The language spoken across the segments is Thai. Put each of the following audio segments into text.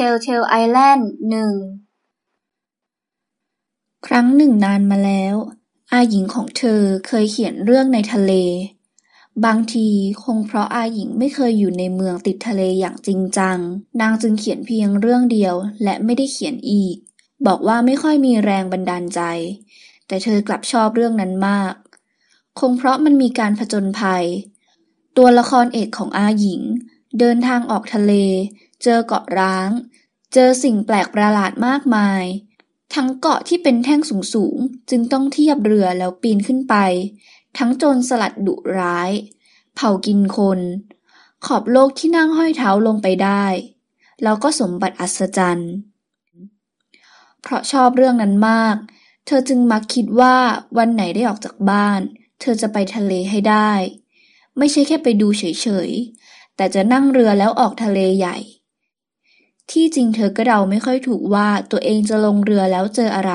Telltale Island 1ครั้งหนึ่งนานมาแล้วอาหญิงของเธอเคยเขียนเรื่องในทะเลบางทีคงเพราะอาหญิงไม่เคยอยู่ในเมืองติดทะเลอย่างจริงจังนางจึงเขียนเพียงเรื่องเดียวและไม่ได้เขียนอีกบอกว่าไม่ค่อยมีแรงบันดาลใจแต่เธอกลับชอบเรื่องนั้นมากคงเพราะมันมีการผจญภัยตัวละครเอกของอาหญิงเดินทางออกทะเลเจอเกาะร้างเจอสิ่งแปลกประหลาดมากมายทั้งเกาะที่เป็นแท่งสูงๆจึงต้องเทียบเรือแล้วปีนขึ้นไปทั้งโจรสลัดดุร้ายเผากินคนขอบโลกที่นั่งห้อยเท้าลงไปได้แล้วก็สมบัติอัศจรรย์เพราะชอบเรื่องนั้นมากเธอจึงมักคิดว่าวันไหนได้ออกจากบ้านเธอจะไปทะเลให้ได้ไม่ใช่แค่ไปดูเฉยๆแต่จะนั่งเรือแล้วออกทะเลใหญ่ที่จริงเธอก็เดาไม่ค่อยถูกว่าตัวเองจะลงเรือแล้วเจออะไร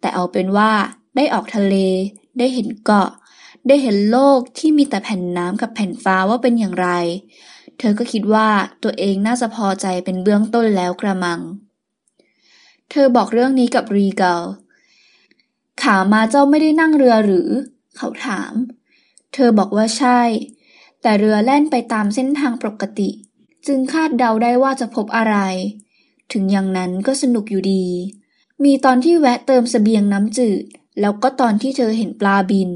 แต่เอาเป็นว่าได้ออกทะเลได้เห็นเกาะได้เห็นโลกที่มีแต่แผ่นน้ำกับแผ่นฟ้าว่าเป็นอย่างไรเธอก็คิดว่าตัวเองน่าจะพอใจเป็นเบื้องต้นแล้วกระมังเธอบอกเรื่องนี้กับรีเกลขามาเจ้าไม่ได้นั่งเรือหรือเขาถามเธอบอกว่าใช่แต่เรือแล่นไปตามเส้นทางปกติจึงคาดเดาได้ว่าจะพบอะไรถึงอย่างนั้นก็สนุกอยู่ดีมีตอนที่แวะเติมเสบียงน้ำจืดแล้วก็ตอนที่เธอเห็นปลาบิน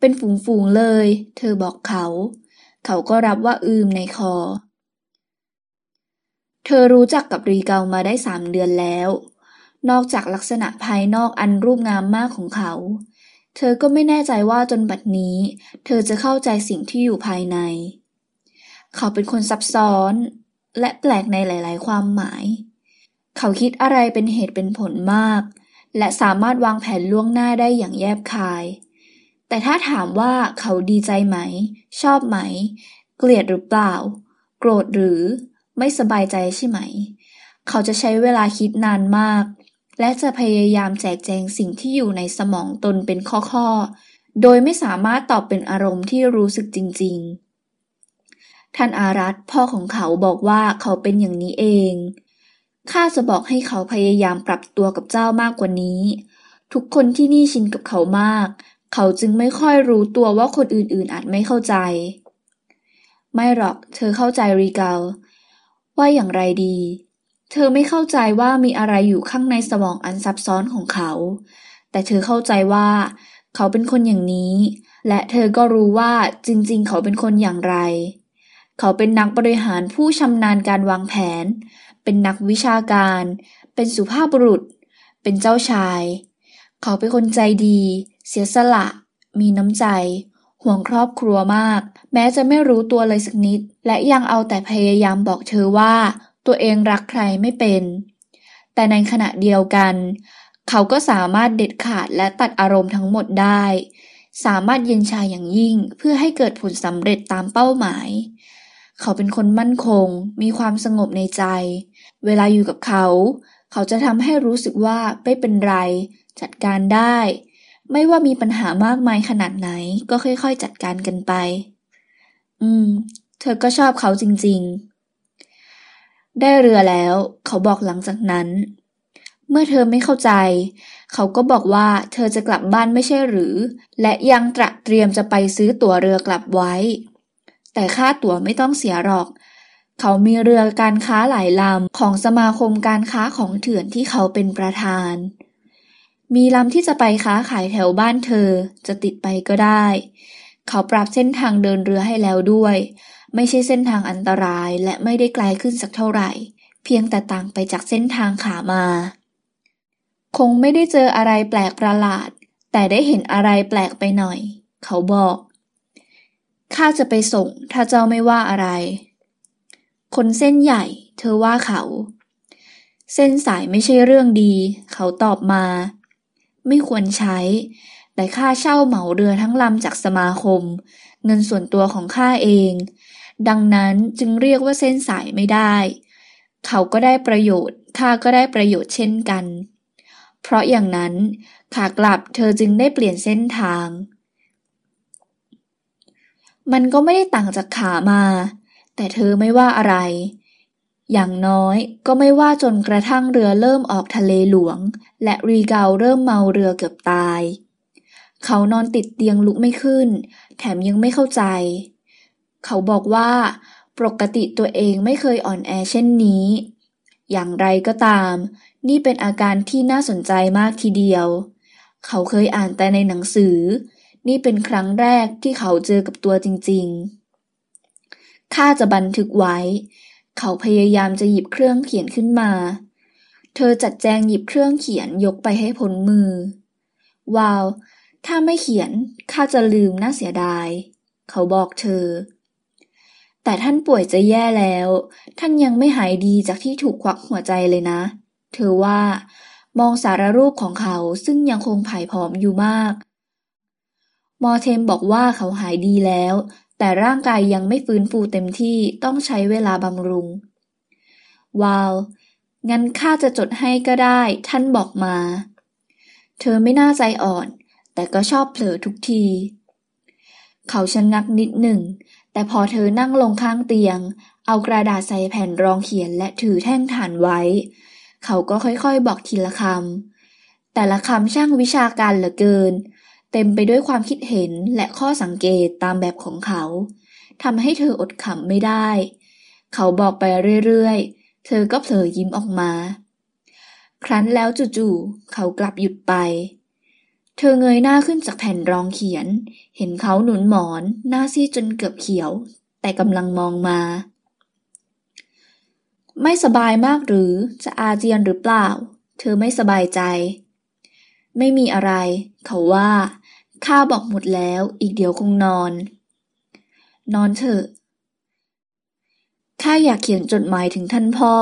เป็นฝูงๆเลยเธอบอกเขาก็รับว่าอืมในคอเธอรู้จักกับรีเกลมาได้3 เดือนแล้วนอกจากลักษณะภายนอกอันรูปงามมากของเขาเธอก็ไม่แน่ใจว่าจนบัดนี้เธอจะเข้าใจสิ่งที่อยู่ภายในเขาเป็นคนซับซ้อนและแปลกในหลายๆความหมายเขาคิดอะไรเป็นเหตุเป็นผลมากและสามารถวางแผนล่วงหน้าได้อย่างแยบคายแต่ถ้าถามว่าเขาดีใจไหมชอบไหมเกลียดหรือเปล่าโกรธหรือไม่สบายใจใช่ไหมเขาจะใช้เวลาคิดนานมากและจะพยายามแจกแจงสิ่งที่อยู่ในสมองตนเป็นข้อๆโดยไม่สามารถตอบเป็นอารมณ์ที่รู้สึกจริงๆท่านอารัตพ่อของเขาบอกว่าเขาเป็นอย่างนี้เองข้าจะบอกให้เขาพยายามปรับตัวกับเจ้ามากกว่านี้ทุกคนที่นี่ชินกับเขามากเขาจึงไม่ค่อยรู้ตัวว่าคนอื่นๆอาจไม่เข้าใจไม่หรอกเธอเข้าใจรีเกลว่าอย่างไรดีเธอไม่เข้าใจว่ามีอะไรอยู่ข้างในสมองอันซับซ้อนของเขาแต่เธอเข้าใจว่าเขาเป็นคนอย่างนี้และเธอก็รู้ว่าจริงๆเขาเป็นคนอย่างไรเขาเป็นนักบริหารผู้ชำนาญการวางแผนเป็นนักวิชาการเป็นสุภาพบุรุษเป็นเจ้าชายเขาเป็นคนใจดีเสียสละมีน้ำใจห่วงครอบครัวมากแม้จะไม่รู้ตัวเลยสักนิดและยังเอาแต่พยายามบอกเธอว่าตัวเองรักใครไม่เป็นแต่ในขณะเดียวกันเขาก็สามารถเด็ดขาดและตัดอารมณ์ทั้งหมดได้สามารถเย็นชาอย่างยิ่งเพื่อให้เกิดผลสำเร็จตามเป้าหมายเขาเป็นคนมั่นคงมีความสงบในใจเวลาอยู่กับเขาเขาจะทำให้รู้สึกว่าไม่เป็นไรจัดการได้ไม่ว่ามีปัญหามากมายขนาดไหนก็ค่อยๆจัดการกันไปเธอก็ชอบเขาจริงๆได้เรือแล้วเขาบอกหลังจากนั้นเมื่อเธอไม่เข้าใจเขาก็บอกว่าเธอจะกลับบ้านไม่ใช่หรือและยังเตรียมจะไปซื้อตั๋วเรือกลับไว้แต่ค่าตั๋วไม่ต้องเสียหรอกเขามีเรือการค้าหลายลำของสมาคมการค้าของเถื่อนที่เขาเป็นประธานมีลำที่จะไปค้าขายแถวบ้านเธอจะติดไปก็ได้เขาปรับเส้นทางเดินเรือให้แล้วด้วยไม่ใช่เส้นทางอันตรายและไม่ได้ไกลขึ้นสักเท่าไหร่เพียงแต่ต่างไปจากเส้นทางขามาคงไม่ได้เจออะไรแปลกประหลาดแต่ได้เห็นอะไรแปลกไปหน่อยเขาบอกข้าจะไปส่งถ้าเจ้าไม่ว่าอะไรคนเส้นใหญ่เธอว่าเขาเส้นสายไม่ใช่เรื่องดีเขาตอบมาไม่ควรใช้แต่ข้าเช่าเหมาเรือทั้งลำจากสมาคมเงินส่วนตัวของข้าเองดังนั้นจึงเรียกว่าเส้นสายไม่ได้เขาก็ได้ประโยชน์ข้าก็ได้ประโยชน์เช่นกันเพราะอย่างนั้นขากลับเธอจึงได้เปลี่ยนเส้นทางมันก็ไม่ได้ต่างจากขามาแต่เธอไม่ว่าอะไร อย่างน้อยก็ไม่ว่าจนกระทั่งเรือเริ่มออกทะเลหลวงและรีเกลเริ่มเมาเรือเกือบตายเขานอนติดเตียงลุกไม่ขึ้นแถมยังไม่เข้าใจเขาบอกว่าปกติตัวเองไม่เคยอ่อนแอเช่นนี้อย่างไรก็ตามนี่เป็นอาการที่น่าสนใจมากทีเดียวเขาเคยอ่านแต่ในหนังสือนี่เป็นครั้งแรกที่เขาเจอกับตัวจริงๆข้าจะบันทึกไว้เขาพยายามจะหยิบเครื่องเขียนขึ้นมาเธอจัดแจงหยิบเครื่องเขียนยกไปให้พ้นมือว้าวถ้าไม่เขียนข้าจะลืมน่าเสียดายเขาบอกเธอแต่ท่านป่วยจะแย่แล้วท่านยังไม่หายดีจากที่ถูกควักหัวใจเลยนะเธอว่ามองสารรูปของเขาซึ่งยังคงผายผอมอยู่มากมอร์เทมบอกว่าเขาหายดีแล้วแต่ร่างกายยังไม่ฟื้นฟูเต็มที่ต้องใช้เวลาบำรุงว้าวงั้นข้าจะจดให้ก็ได้ท่านบอกมาเธอไม่น่าใจอ่อนแต่ก็ชอบเผลอทุกทีเขาชะงักนิดหนึ่งแต่พอเธอนั่งลงข้างเตียงเอากระดาษใส่แผ่นรองเขียนและถือแท่งฐานไว้เขาก็ค่อยๆบอกทีละคำแต่ละคำช่างวิชาการเหลือเกินเต็มไปด้วยความคิดเห็นและข้อสังเกตตามแบบของเขาทำให้เธออดขำไม่ได้เขาบอกไปเรื่อยๆเธอก็เผลอยิ้มออกมาครั้นแล้วจู่ๆเขากลับหยุดไปเธอเงยหน้าขึ้นจากแผ่นรองเขียนเห็นเขาหนุนหมอนหน้าซีดจนเกือบเขียวแต่กำลังมองมาไม่สบายมากหรือจะอาเจียนหรือเปล่าเธอไม่สบายใจไม่มีอะไรเขาว่าข้าบอกหมดแล้วอีกเดี๋ยวคงนอนเถอะข้าอยากเขียนจดหมายถึงท่านพ่อ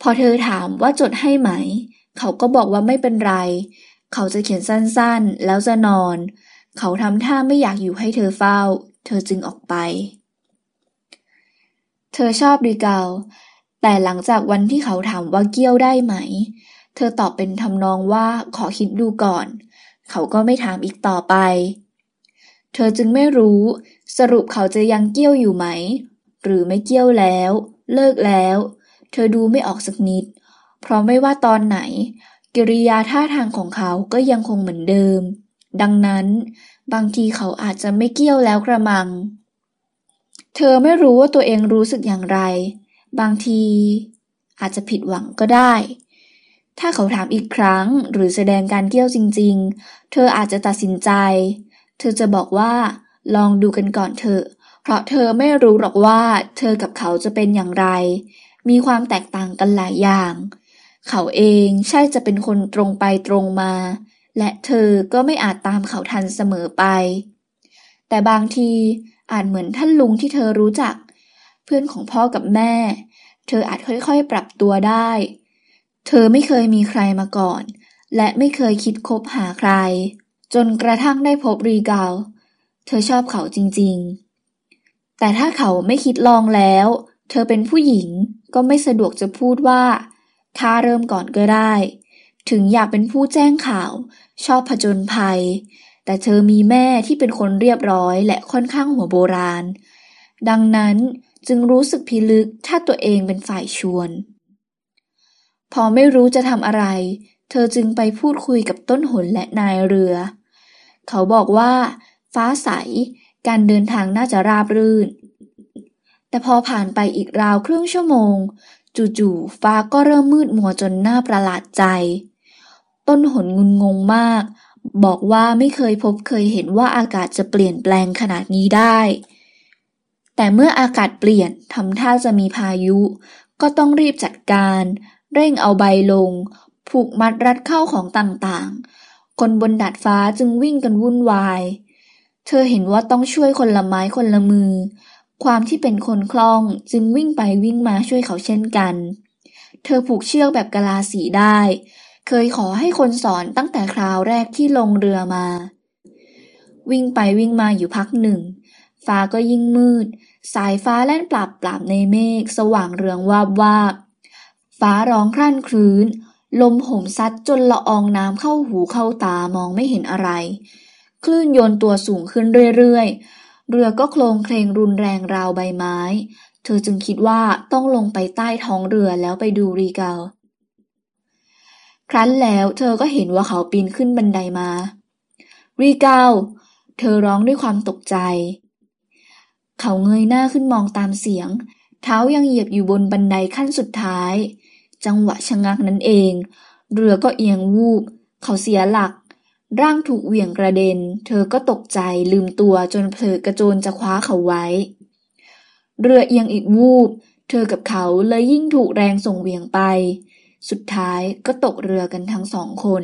พอเธอถามว่าจดให้ไหมเขาก็บอกว่าไม่เป็นไรเขาจะเขียนสั้นๆแล้วจะนอนเขาทำท่าไม่อยากอยู่ให้เธอเฝ้าเธอจึงออกไปเธอชอบรีเกลแต่หลังจากวันที่เขาถามว่าเกี้ยวได้ไหมเธอตอบเป็นทำนองว่าขอคิดดูก่อนเขาก็ไม่ถามอีกต่อไปเธอจึงไม่รู้สรุปเขาจะยังเกี้ยวอยู่ไหมหรือไม่เกี้ยวแล้วเลิกแล้วเธอดูไม่ออกสักนิดเพราะไม่ว่าตอนไหนกิริยาท่าทางของเขาก็ยังคงเหมือนเดิมดังนั้นบางทีเขาอาจจะไม่เกี้ยวแล้วกระมังเธอไม่รู้ว่าตัวเองรู้สึกอย่างไรบางทีอาจจะผิดหวังก็ได้ถ้าเขาถามอีกครั้งหรือแสดงการเกี้ยวจริงๆเธออาจจะตัดสินใจเธอจะบอกว่าลองดูกันก่อนเถอะเพราะเธอไม่รู้หรอกว่าเธอกับเขาจะเป็นอย่างไรมีความแตกต่างกันหลายอย่างเขาเองใช่จะเป็นคนตรงไปตรงมาและเธอก็ไม่อาจตามเขาทันเสมอไปแต่บางทีอาจเหมือนท่านลุงที่เธอรู้จักเพื่อนของพ่อกับแม่เธออาจค่อยๆปรับตัวได้เธอไม่เคยมีใครมาก่อนและไม่เคยคิดคบหาใครจนกระทั่งได้พบรีเกลเธอชอบเขาจริงๆแต่ถ้าเขาไม่คิดลองแล้วเธอเป็นผู้หญิงก็ไม่สะดวกจะพูดว่าข้าเริ่มก่อนก็ได้ถึงอยากเป็นผู้แจ้งข่าวชอบผจญภัยแต่เธอมีแม่ที่เป็นคนเรียบร้อยและค่อนข้างหัวโบราณดังนั้นจึงรู้สึกพิลึกถ้าตัวเองเป็นฝ่ายชวนพอไม่รู้จะทำอะไรเธอจึงไปพูดคุยกับต้นหนและนายเรือเขาบอกว่าฟ้าใสการเดินทางน่าจะราบรื่นแต่พอผ่านไปอีกราวครึ่งชั่วโมงจู่ๆฟ้าก็เริ่มมืดมัวจนน่าประหลาดใจต้นหนงุนงงมากบอกว่าไม่เคยพบเคยเห็นว่าอากาศจะเปลี่ยนแปลงขนาดนี้ได้แต่เมื่ออากาศเปลี่ยนทำท่าจะมีพายุก็ต้องรีบจัดการเร่งเอาใบลงผูกมัดรัดเข้าของต่างๆคนบนดาดฟ้าจึงวิ่งกันวุ่นวายเธอเห็นว่าต้องช่วยคนละไม้คนละมือความที่เป็นคนคล่องจึงวิ่งไปวิ่งมาช่วยเขาเช่นกันเธอผูกเชือกแบบกะลาสีได้เคยขอให้คนสอนตั้งแต่คราวแรกที่ลงเรือมาวิ่งไปวิ่งมาอยู่พักหนึ่งฟ้าก็ยิ่งมืดสายฟ้าแล่นปราบปราบในเมฆสว่างเรืองวาบวาบฟ้าร้องครั่นครื้นลมโหมซัดจนละอองน้ำเข้าหูเข้าตามองไม่เห็นอะไรคลื่นโยนตัวสูงขึ้นเรื่อยๆเรือก็โคลงเคลงรุนแรงราวใบไม้ เธอจึงคิดว่าต้องลงไปใต้ท้องเรือแล้วไปดูรีเกลครั้นแล้วเธอก็เห็นว่าเขาปีนขึ้นบันไดมารีเกลเธอร้องด้วยความตกใจเขาเงยหน้าขึ้นมองตามเสียงเท้ายังเหยียบอยู่บนบันไดขั้นสุดท้ายจังหวะชะงักนั้นเองเรือก็เอียงวูบเขาเสียหลักร่างถูกเหวี่ยงกระเด็นเธอก็ตกใจลืมตัวจนเผลอกระโจนจะคว้าเขาไว้เรือเอียงอีกวูบเธอกับเขาเลยยิ่งถูกแรงส่งเหวี่ยงไปสุดท้ายก็ตกเรือกันทั้งสองคน